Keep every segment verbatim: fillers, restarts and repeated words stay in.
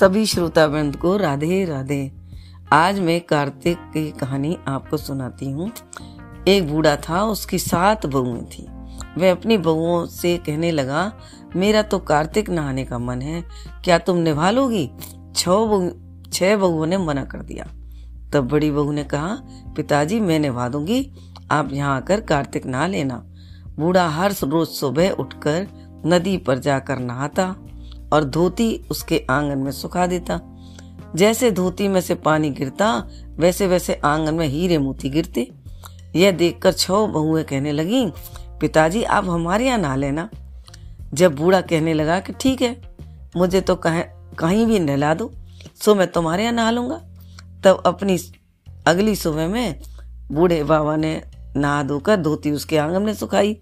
सभी श्रोतावृंद को राधे राधे। आज मैं कार्तिक की कहानी आपको सुनाती हूँ। एक बूढ़ा था, उसकी सात बहुएं थी। वह अपनी बहुओं से कहने लगा, मेरा तो कार्तिक नहाने का मन है, क्या तुम निभा लोगी? छह बहुओं ने मना कर दिया। तब बड़ी बहू ने कहा, पिताजी मैं निभा दूंगी, आप यहाँ आकर कार्तिक नहा लेना। बूढ़ा हर रोज सुबह उठकर नदी पर जाकर नहाता और धोती उसके आंगन में सुखा देता। जैसे धोती में से पानी गिरता वैसे वैसे आंगन में हीरे मोती गिरते। यह देखकर छह बहुएं कहने लगी, पिताजी आप हमारे यहाँ नहा लेना। जब बूढ़ा कहने लगा कि ठीक है, मुझे तो कह, कहीं भी नहला दो, सो मैं तुम्हारे यहाँ नहा लूंगा। तब अपनी अगली सुबह में बूढ़े बाबा ने नहा धोकर धोती उसके आंगन में सुखाई।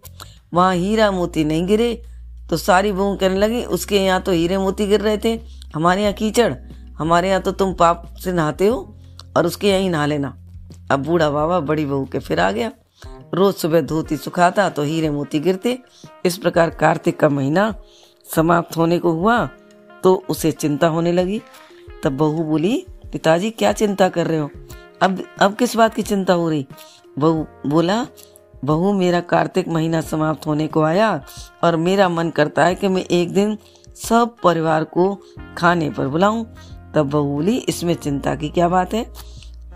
वहाँ हीरा मोती नहीं गिरे। तो सारी बहु कहने लगी, उसके यहाँ तो हीरे मोती गिर रहे थे, हमारे यहाँ कीचड़, हमारे यहाँ तो तुम पाप से नहाते हो और उसके यहाँ ही नहा लेना। अब बूढ़ा बाबा बड़ी बहू के फिर आ गया। रोज सुबह धोती सुखाता तो हीरे मोती गिरते। इस प्रकार कार्तिक का महीना समाप्त होने को हुआ तो उसे चिंता होने लगी। तब बहू बोली, पिताजी क्या चिंता कर रहे हो, अब अब किस बात की चिंता हो रही? बहू बोला, बहू मेरा कार्तिक महीना समाप्त होने को आया और मेरा मन करता है कि मैं एक दिन सब परिवार को खाने पर बुलाऊं। तब बहू बोली, इसमें चिंता की क्या बात है,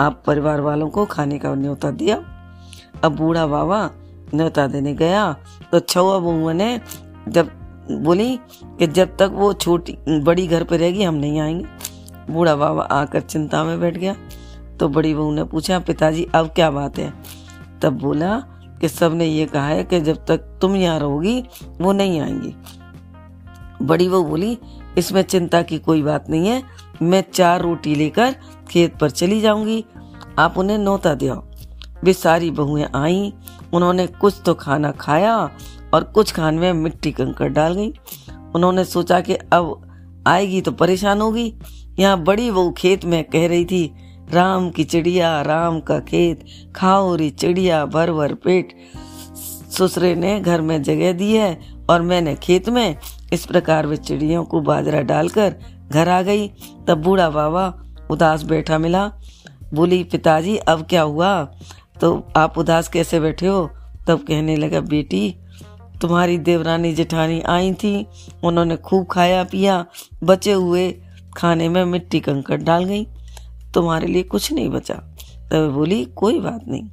आप परिवार वालों को खाने का न्योता दिया। अब बूढ़ा बाबा न्योता देने गया तो छवा बहुओं ने जब बोली कि जब तक वो छोटी बड़ी घर पर रहेगी हम नहीं आएंगे। बूढ़ा बाबा आकर चिंता में बैठ गया। तो बड़ी बहू ने पूछा, पिताजी अब क्या बात है? तब बोला कि सबने ये कहा है कि जब तक तुम यहाँ रहोगी वो नहीं आएंगी। बड़ी बहू बोली, इसमें चिंता की कोई बात नहीं है, मैं चार रोटी लेकर खेत पर चली जाऊंगी, आप उन्हें नौता दिया। वे सारी बहुएं आईं, उन्होंने कुछ तो खाना खाया और कुछ खाने में मिट्टी कंकड़ डाल गई। उन्होंने सोचा कि अब आएगी तो परेशान होगी। यहाँ बड़ी बहू खेत में कह रही थी, राम की चिड़िया राम का खेत, खाओ रे चिड़िया भर भर पेट, ससुरे ने घर में जगह दी है और मैंने खेत में। इस प्रकार वे चिड़ियों को बाजरा डालकर घर आ गई। तब बूढ़ा बाबा उदास बैठा मिला। बोली, पिताजी अब क्या हुआ, तो आप उदास कैसे बैठे हो? तब कहने लगा, बेटी तुम्हारी देवरानी जेठानी आई थी, उन्होंने खूब खाया पिया, बचे हुए खाने में मिट्टी कंकड़ डाल गई, तुम्हारे लिए कुछ नहीं बचा। तब बोली, कोई बात नहीं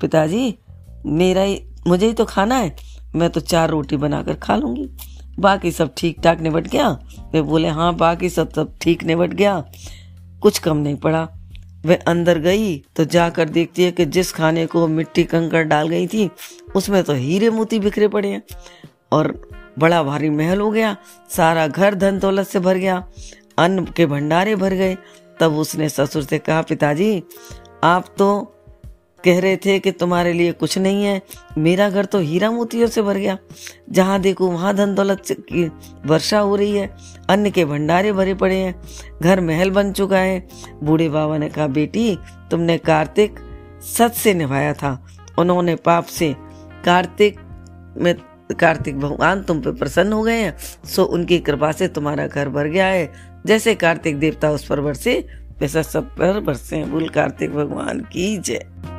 पिताजी, मेरा ही मुझे ही तो खाना है, मैं तो चार रोटी बनाकर खा लूंगी, बाकी सब ठीक ठाक निपट गया। वे बोले, हाँ बाकी सब सब ठीक निपट गया, कुछ कम नहीं पड़ा। वह अंदर गई तो जाकर देखती है कि जिस खाने को मिट्टी कंकड़ डाल गई थी उसमें तो हीरे मोती बिखरे पड़े हैं और बड़ा भारी महल हो गया, सारा घर धन दौलत से भर गया, अन्न के भंडारे भर गए। तब उसने ससुर से कहा, पिताजी आप तो कह रहे थे कि तुम्हारे लिए कुछ नहीं है, मेरा घर तो हीरा मोतियों से भर गया, जहाँ देखो वहाँ धन दौलत की वर्षा हो रही है, अन्न के भंडारे भरे पड़े हैं, घर महल बन चुका है। बूढ़े बाबा ने कहा, बेटी तुमने कार्तिक सच से निभाया था, उन्होंने पाप से कार्तिक में कार्तिक भगवान तुम पे प्रसन्न हो गए हैं, सो उनकी कृपा से तुम्हारा घर भर गया है। जैसे कार्तिक देवता उस पर बरसे वैसा सब पर बरसे। बोल कार्तिक भगवान की जय।